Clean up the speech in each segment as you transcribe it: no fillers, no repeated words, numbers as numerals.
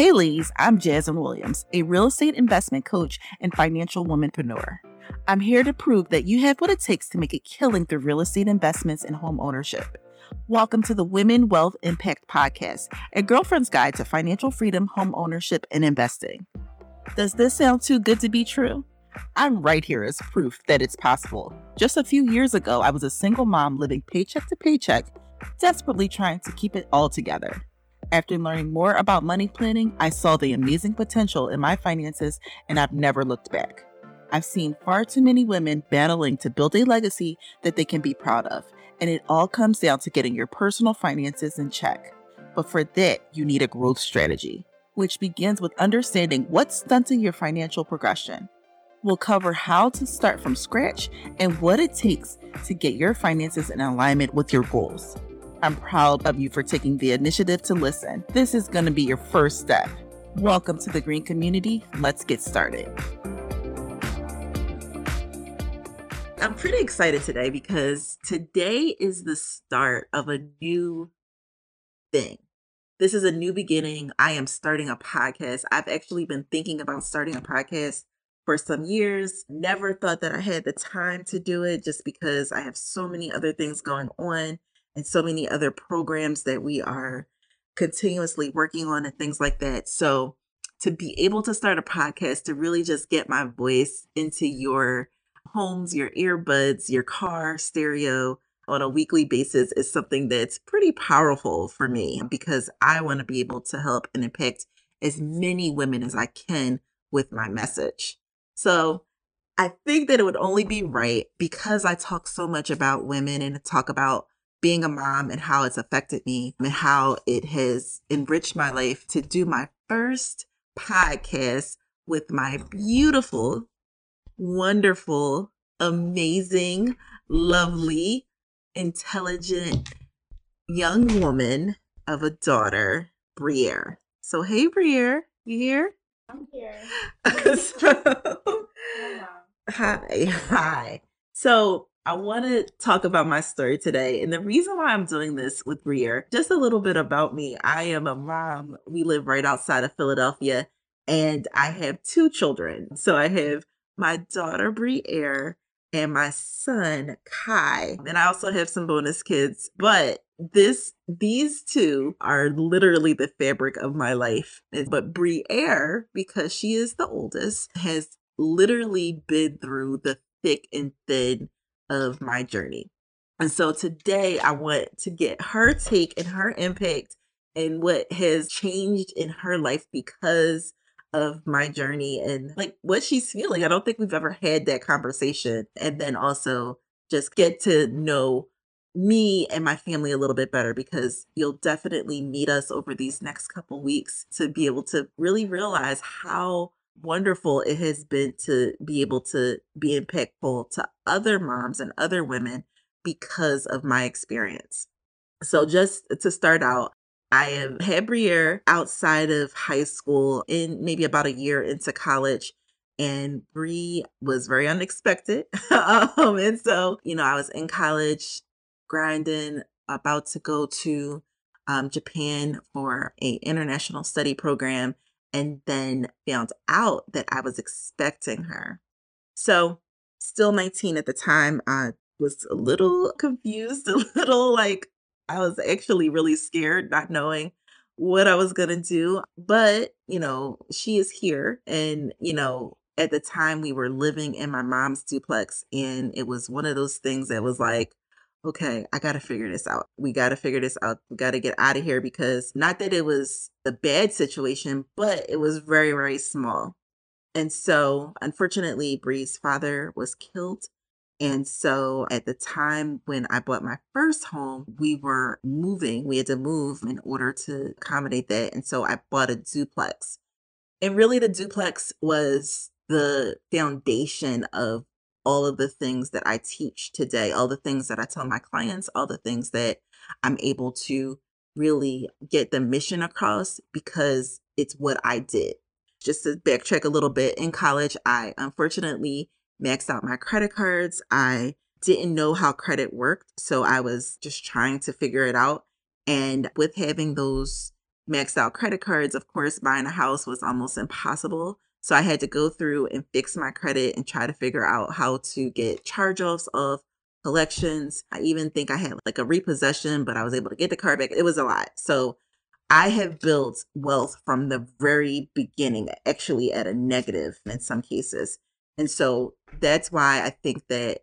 Hey, ladies, I'm Jasmine Williams, a real estate investment coach and financial womanpreneur. I'm here to prove that you have what it takes to make a killing through real estate investments and home ownership. Welcome to the Women Wealth Impact Podcast, a girlfriend's guide to financial freedom, home ownership, and investing. Does this sound too good to be true? I'm right here as proof that it's possible. Just a few years ago, I was a single mom living paycheck to paycheck, desperately trying to keep it all together. After learning more about money planning, I saw the amazing potential in my finances, and I've never looked back. I've seen far too many women battling to build a legacy that they can be proud of, and it all comes down to getting your personal finances in check. But for that, you need a growth strategy, which begins with understanding what's stunting your financial progression. We'll cover how to start from scratch and what it takes to get your finances in alignment with your goals. I'm proud of you for taking the initiative to listen. This is going to be your first step. Welcome to the Green Community. Let's get started. I'm pretty excited today because today is the start of a new thing. This is a new beginning. I am starting a podcast. I've actually been thinking about starting a podcast for some years. Never thought that I had the time to do it just because I have so many other things going on, and so many other programs that we are continuously working on and things like that. So to be able to start a podcast, to really just get my voice into your homes, your earbuds, your car, stereo on a weekly basis is something that's pretty powerful for me because I want to be able to help and impact as many women as I can with my message. So I think that it would only be right, because I talk so much about women and talk about being a mom and how it's affected me and how it has enriched my life, to do my first podcast with my beautiful, wonderful, amazing, lovely, intelligent young woman of a daughter, Briere. So, hey, Briere, you here? I'm here. Hi. So, I want to talk about my story today. And the reason why I'm doing this with Briere, just a little bit about me. I am a mom. We live right outside of Philadelphia, and I have two children. So I have my daughter, Briere, and my son, Kai. And I also have some bonus kids, but these two are literally the fabric of my life. But Briere, because she is the oldest, has literally been through the thick and thin of my journey. And so today I want to get her take and her impact and what has changed in her life because of my journey and like what she's feeling. I don't think we've ever had that conversation. And then also just get to know me and my family a little bit better, because you'll definitely meet us over these next couple weeks to be able to really realize how wonderful it has been to be able to be impactful to other moms and other women because of my experience. So just to start out, I have had Briere outside of high school and maybe about a year into college, and Brie was very unexpected. And so, I was in college grinding, about to go to Japan for an international study program, and then found out that I was expecting her. So still 19 at the time, I was a little confused, a little like I was actually really scared, not knowing what I was going to do. But, she is here. And, at the time we were living in my mom's duplex, and it was one of those things that was like, okay, I got to figure this out. We got to figure this out. We got to get out of here, because not that it was a bad situation, but it was very, very small. And so unfortunately, Brie's father was killed. And so at the time when I bought my first home, we were moving. We had to move in order to accommodate that. And so I bought a duplex. And really the duplex was the foundation of all of the things that I teach today, all the things that I tell my clients, all the things that I'm able to really get the mission across, because it's what I did. Just to backtrack a little bit, in college, I unfortunately maxed out my credit cards. I didn't know how credit worked, so I was just trying to figure it out. And with having those maxed out credit cards. Of course, buying a house was almost impossible. So I had to go through and fix my credit and try to figure out how to get charge-offs of collections. I even think I had like a repossession, but I was able to get the car back. It was a lot. So I have built wealth from the very beginning, actually at a negative in some cases. And so that's why I think that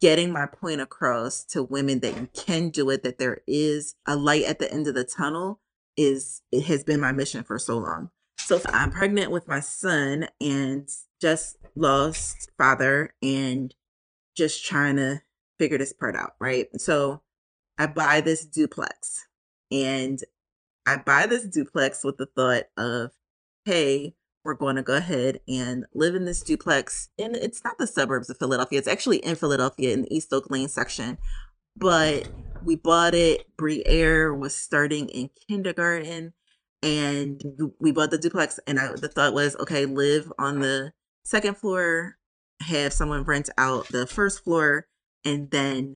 getting my point across to women that you can do it, that there is a light at the end of the tunnel, it has been my mission for so long. So I'm pregnant with my son and just lost father and just trying to figure this part out, right? So I buy this duplex, and I buy this duplex with the thought of, hey, we're going to go ahead and live in this duplex. And it's not the suburbs of Philadelphia. It's actually in Philadelphia in the East Oak Lane section. But we bought it. Briere was starting in kindergarten. And we bought the duplex. And the thought was, okay, live on the second floor, have someone rent out the first floor, and then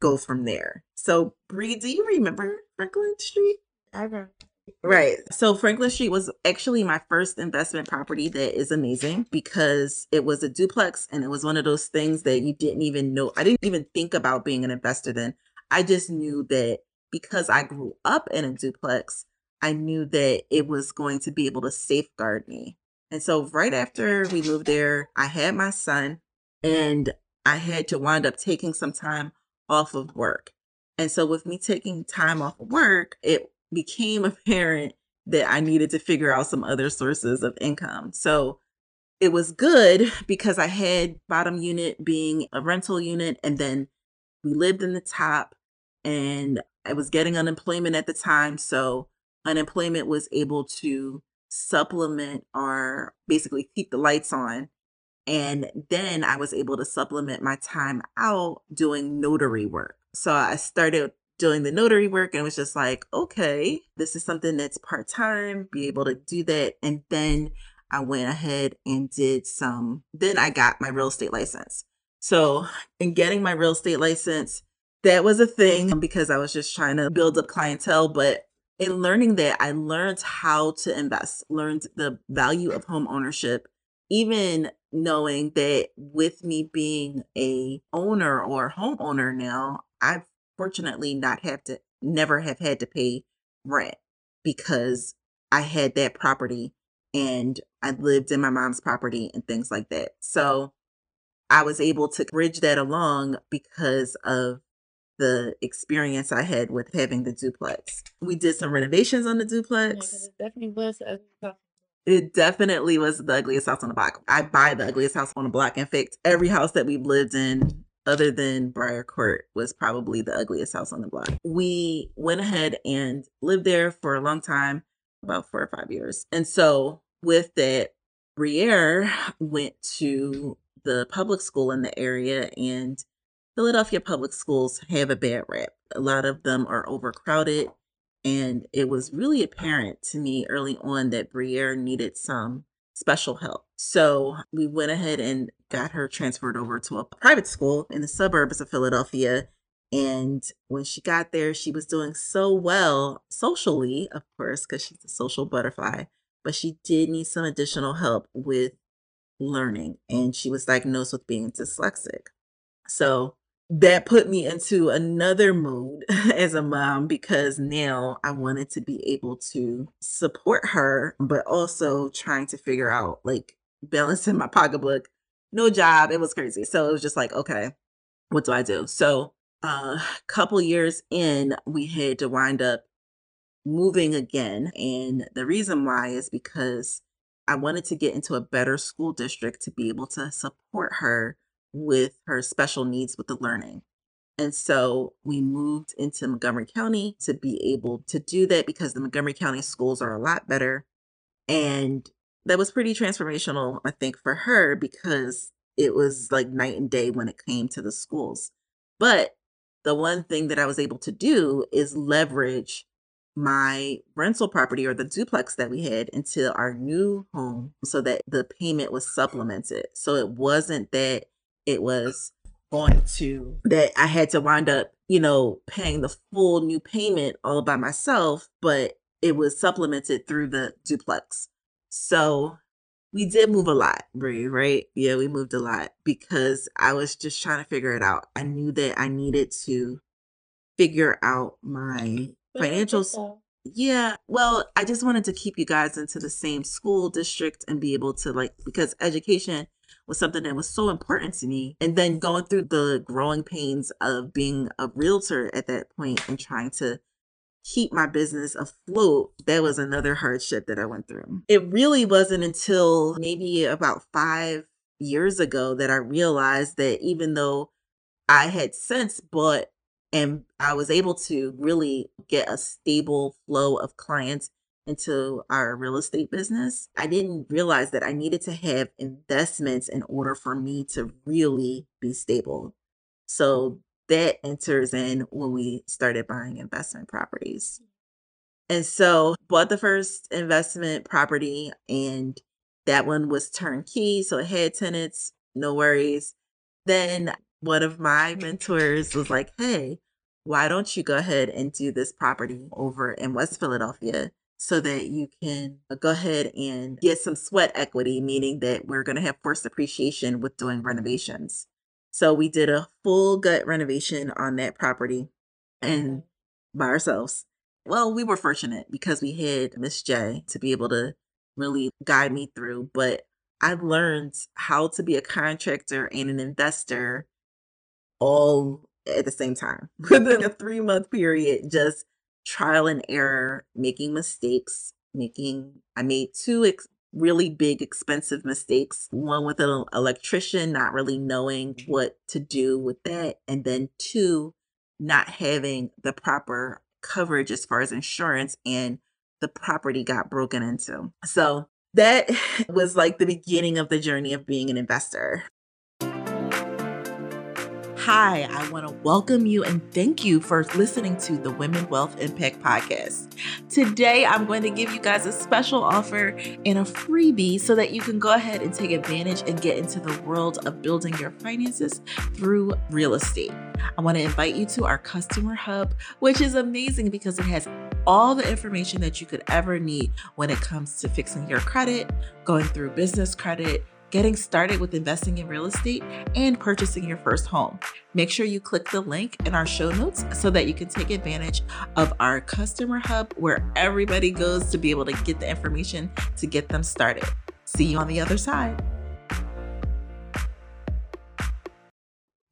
go from there. So, Bree, do you remember Franklin Street? I remember. Right. So Franklin Street was actually my first investment property that is amazing because it was a duplex and it was one of those things that you didn't even know. I didn't even think about being an investor then. I just knew that because I grew up in a duplex, I knew that it was going to be able to safeguard me. And so right after we moved there, I had my son and I had to wind up taking some time off of work. And so with me taking time off of work, it became apparent that I needed to figure out some other sources of income. So it was good because I had bottom unit being a rental unit, and then we lived in the top, and I was getting unemployment at the time. So unemployment was able to supplement or basically keep the lights on. And then I was able to supplement my time out doing notary work. So I started doing the notary work, and it was just like, okay, this is something that's part-time, be able to do that. And then I went ahead and then I got my real estate license. So in getting my real estate license, that was a thing because I was just trying to build up clientele. But in learning that, I learned how to invest, learned the value of home ownership, even knowing that with me being a owner or homeowner now, I've fortunately never have had to pay rent because I had that property and I lived in my mom's property and things like that. So I was able to bridge that along because of the experience I had with having the duplex. We did some renovations on the duplex. Yeah, it definitely was the ugliest house on the block. I buy the ugliest house on the block. In fact, every house that we've lived in other than Briere Court was probably the ugliest house on the block. We went ahead and lived there for a long time, about 4 or 5 years. And so with that, Briere went to the public school in the area, and Philadelphia public schools have a bad rap. A lot of them are overcrowded. And it was really apparent to me early on that Briere needed some special help. So we went ahead and got her transferred over to a private school in the suburbs of Philadelphia. And when she got there, she was doing so well socially, of course, because she's a social butterfly, but she did need some additional help with learning. And she was diagnosed with being dyslexic. So that put me into another mood as a mom, because now I wanted to be able to support her, but also trying to figure out like balancing my pocketbook. No job. It was crazy. So it was just like, okay, what do I do? So a couple years in, we had to wind up moving again. And the reason why is because I wanted to get into a better school district to be able to support her with her special needs with the learning. And so we moved into Montgomery County to be able to do that because the Montgomery County schools are a lot better. And that was pretty transformational, I think, for her, because it was like night and day when it came to the schools. But the one thing that I was able to do is leverage my rental property or the duplex that we had into our new home so that the payment was supplemented. So it wasn't that it was going to, that I had to wind up, paying the full new payment all by myself, but it was supplemented through the duplex. So we did move a lot, Brie, right? Yeah, we moved a lot because I was just trying to figure it out. I knew that I needed to figure out my financials. Yeah, well, I just wanted to keep you guys into the same school district and be able to, like, because education was something that was so important to me. And then going through the growing pains of being a realtor at that point and trying to keep my business afloat, that was another hardship that I went through. It really wasn't until maybe about 5 years ago that I realized that even though I had since bought and I was able to really get a stable flow of clients into our real estate business, I didn't realize that I needed to have investments in order for me to really be stable. So that enters in when we started buying investment properties. And so bought the first investment property, and that one was turnkey. So it had tenants, no worries. Then one of my mentors was like, hey, why don't you go ahead and do this property over in West Philadelphia so that you can go ahead and get some sweat equity, meaning that we're going to have forced appreciation with doing renovations. So we did a full gut renovation on that property and by ourselves. Well, we were fortunate because we had Miss J to be able to really guide me through, but I've learned how to be a contractor and an investor all at the same time within a 3-month period, just trial and error, making mistakes, I made two really big, expensive mistakes. One with an electrician, not really knowing what to do with that. And then two, not having the proper coverage as far as insurance, and the property got broken into. So that was like the beginning of the journey of being an investor. Hi, I want to welcome you and thank you for listening to the Women Wealth Impact Podcast. Today, I'm going to give you guys a special offer and a freebie so that you can go ahead and take advantage and get into the world of building your finances through real estate. I want to invite you to our customer hub, which is amazing because it has all the information that you could ever need when it comes to fixing your credit, going through business credit, getting started with investing in real estate, and purchasing your first home. Make sure you click the link in our show notes so that you can take advantage of our customer hub where everybody goes to be able to get the information to get them started. See you on the other side.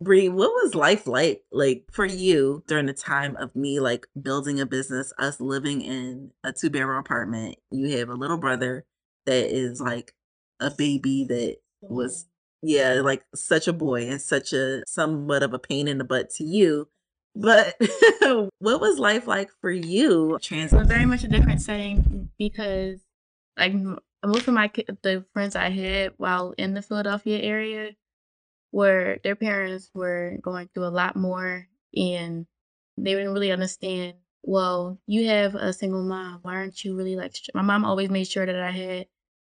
Brie, what was life like for you during the time of me, like, building a business, us living in a 2-bedroom apartment? You have a little brother that is like a baby that was, yeah, like such a boy and such a somewhat of a pain in the butt to you. But what was life like for you? Well, very much a different setting because, like, most of the friends I had while in the Philadelphia area were, their parents were going through a lot more and they didn't really understand. Well, you have a single mom. Why aren't you really like, my mom always made sure that I had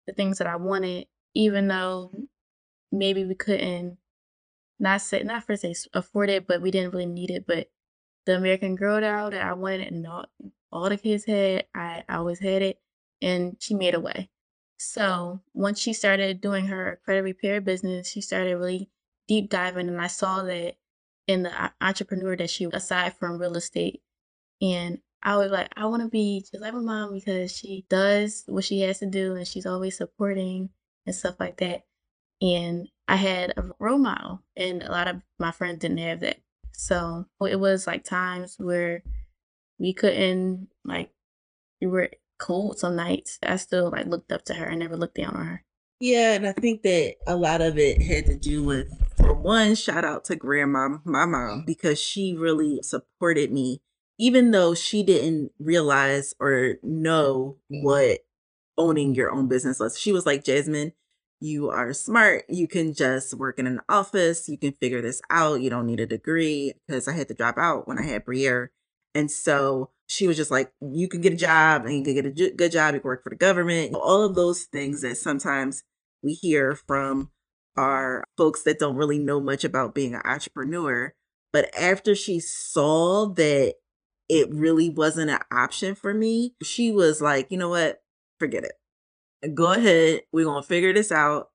the things that I wanted, even though maybe we couldn't, not afford it, but we didn't really need it. But the American Girl doll that I wanted and all the kids had, I always had it, and she made a way. So once she started doing her credit repair business, she started really deep diving, and I saw that in the entrepreneur that she, aside from real estate. And I was like, I want to be just like my mom because she does what she has to do and she's always supporting and stuff like that. And I had a role model, and a lot of my friends didn't have that. So it was like times where we couldn't, like, we were cold some nights. I still, like, looked up to her. I never looked down on her. Yeah, and I think that a lot of it had to do with, for one, shout out to grandma, my mom, because she really supported me. Even though she didn't realize or know what owning your own business was, she was like, Jasmine, you are smart. You can just work in an office. You can figure this out. You don't need a degree, because I had to drop out when I had Briere. And so she was just like, you can get a job, and you can get a good job. You can work for the government. All of those things that sometimes we hear from our folks that don't really know much about being an entrepreneur. But after she saw that it really wasn't an option for me. She was like, you know what? Forget it. Go ahead. We're going to figure this out.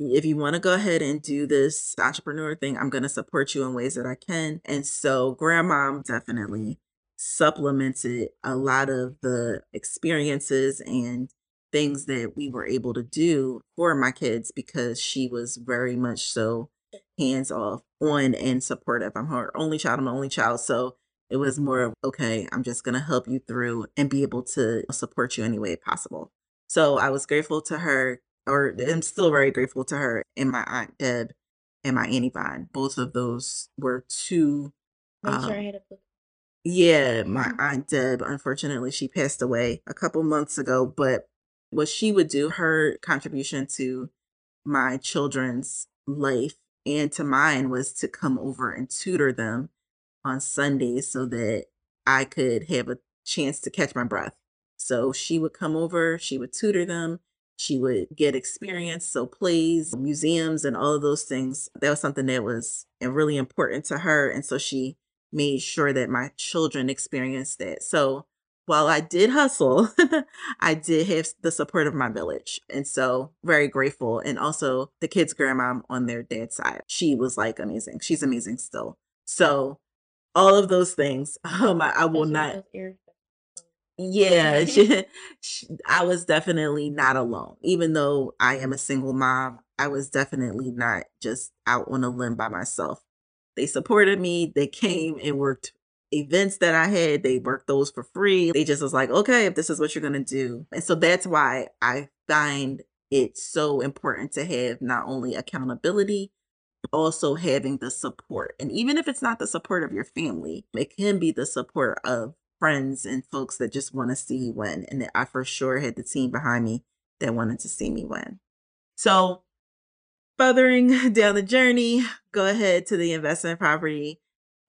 If you want to go ahead and do this entrepreneur thing, I'm going to support you in ways that I can. And so grandmom definitely supplemented a lot of the experiences and things that we were able to do for my kids, because she was very much so hands off on and supportive. I'm her only child. I'm the only child. So it was more of, okay, I'm just going to help you through and be able to support you any way possible. So I was grateful to her, or I'm still very grateful to her and my Aunt Deb and my Auntie Von. Both of those were two. Yeah, my Aunt Deb, unfortunately, she passed away a couple months ago, but what she would do, her contribution to my children's life and to mine was to come over and tutor them on Sundays so that I could have a chance to catch my breath. So she would come over, she would tutor them, she would get experience, so plays, museums, and all of those things. That was something that was really important to her. And so she made sure that my children experienced that. So while I did hustle, I did have the support of my village. And so very grateful. And also the kids' grandmom on their dad's side, she was like amazing. She's amazing still. So all of those things, I will not. Yeah, I was definitely not alone. Even though I am a single mom, I was definitely not just out on a limb by myself. They supported me. They came and worked events that I had. They worked those for free. They just was like, okay, if this is what you're going to do. And so that's why I find it so important to have not only accountability, also having the support. And even if it's not the support of your family, it can be the support of friends and folks that just want to see you win. And I for sure had the team behind me that wanted to see me win. So furthering down the journey, go ahead to the investment property,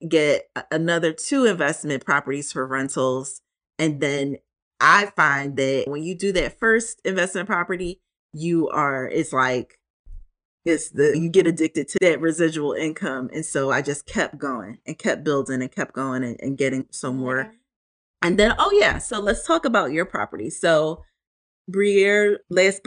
get another two investment properties for rentals. And then I find that when you do that first investment property, you get addicted to that residual income. And so I just kept going and kept building and kept going and getting some more. And then, so let's talk about your property. So Briere, 19th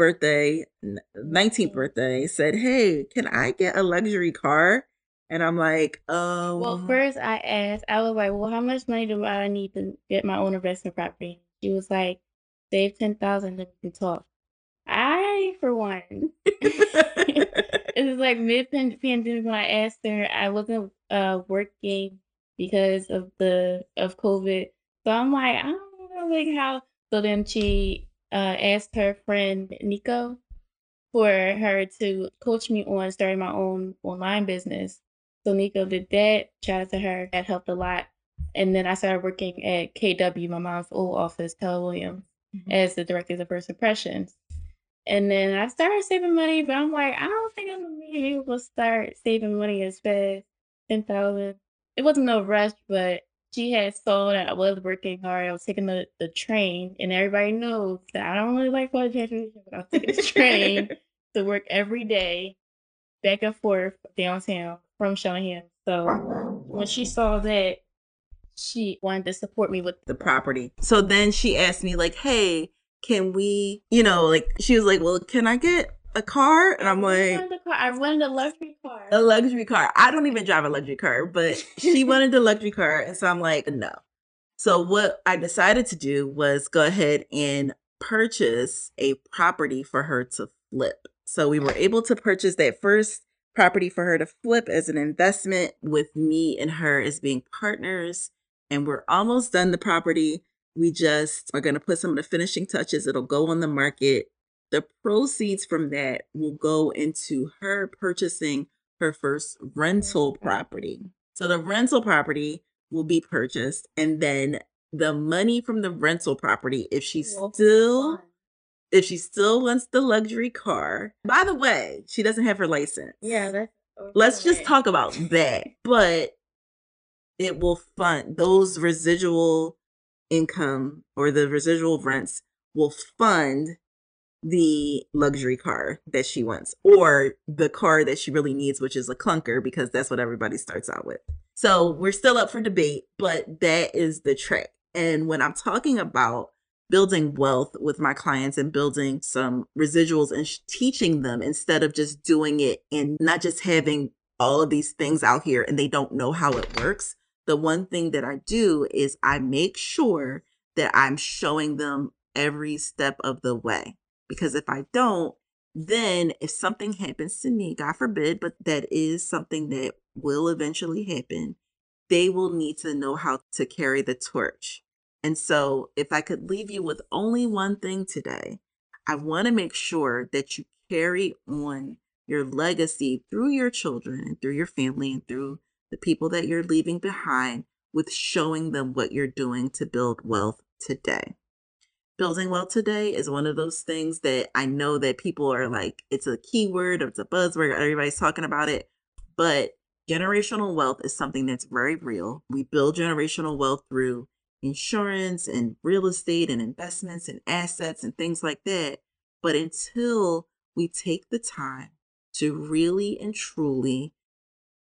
birthday, said, hey, can I get a luxury car? And I'm like, oh. Well, first I asked, I was like, well, how much money do I need to get my own investment property? She was like, save $10,000 and we can talk. For one. It was like mid-pandemic when I asked her. I wasn't working because of COVID. So I'm like, I don't know how. So then she asked her friend Nico for her to coach me on starting my own online business. So Nico did that. Shout out to her. That helped a lot. And then I started working at KW, my mom's old office, Kelly Williams, as the director of the First Impressions. And then I started saving money, but I'm like, I don't think I'm going to be able to start saving money as fast, $10,000. It wasn't no rush, but she had saw that I was working hard. I was taking the train, and everybody knows that I don't really like public transportation, but I was taking the train to work every day, back and forth downtown from Shanahan. So when she saw that, she wanted to support me with the property. So then she asked me like, hey, can we, she was like, well, can I get a car? And I'm like, I wanted a luxury car. A luxury car. I don't even drive a luxury car, but she wanted a luxury car. And so I'm like, no. So what I decided to do was go ahead and purchase a property for her to flip. So we were able to purchase that first property for her to flip as an investment with me and her as being partners. And we're almost done the property. We just are going to put some of the finishing touches. It'll go on the market. The proceeds from that will go into her purchasing her first rental property. So the rental property will be purchased. And then the money from the rental property, if she still wants the luxury car, by the way, she doesn't have her license. Yeah. Let's just talk about that. But it will fund those residual income, or the residual rents will fund the luxury car that she wants, or the car that she really needs, which is a clunker, because that's what everybody starts out with. So we're still up for debate, but that is the trick. And when I'm talking about building wealth with my clients and building some residuals and teaching them instead of just doing it and not just having all of these things out here and they don't know how it works, the one thing that I do is I make sure that I'm showing them every step of the way. Because if I don't, then if something happens to me, God forbid, but that is something that will eventually happen, they will need to know how to carry the torch. And so if I could leave you with only one thing today, I want to make sure that you carry on your legacy through your children and through your family and through the people that you're leaving behind with showing them what you're doing to build wealth today. Building wealth today is one of those things that I know that people are like, it's a keyword or it's a buzzword, everybody's talking about it, but generational wealth is something that's very real. We build generational wealth through insurance and real estate and investments and assets and things like that. But until we take the time to really and truly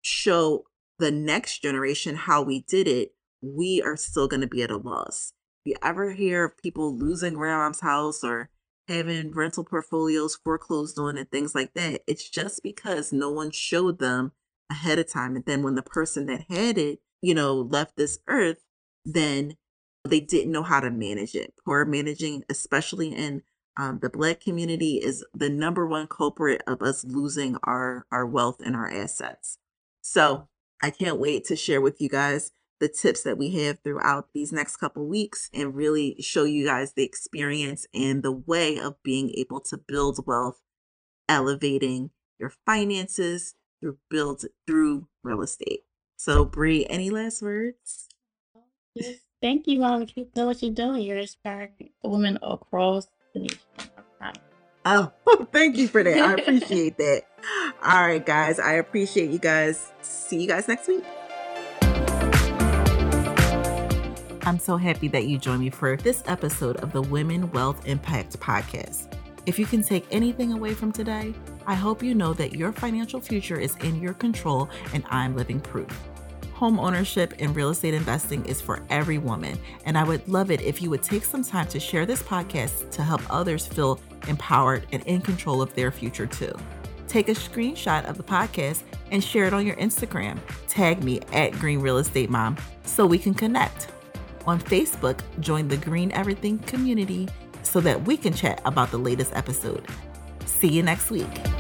show the next generation how we did it, we are still going to be at a loss. If you ever hear of people losing grandma's house or having rental portfolios foreclosed on and things like that, it's just because no one showed them ahead of time. And then when the person that had it, left this earth, then they didn't know how to manage it. Poor managing, especially in the Black community, is the number one culprit of us losing our wealth and our assets. So I can't wait to share with you guys the tips that we have throughout these next couple weeks and really show you guys the experience and the way of being able to build wealth, elevating your finances through real estate. So Bree, any last words? Yes, thank you all. Keep doing what you're doing. You're inspiring women across the nation. Oh, thank you for that. I appreciate that. All right, guys. I appreciate you guys. See you guys next week. I'm so happy that you joined me for this episode of the Women Wealth Impact Podcast. If you can take anything away from today, I hope you know that your financial future is in your control, and I'm living proof. Home ownership and real estate investing is for every woman, and I would love it if you would take some time to share this podcast to help others feel empowered and in control of their future too. Take a screenshot of the podcast and share it on your Instagram. Tag me at @greenrealestatemom so we can connect. On Facebook, join the Green Everything community so that we can chat about the latest episode. See you next week.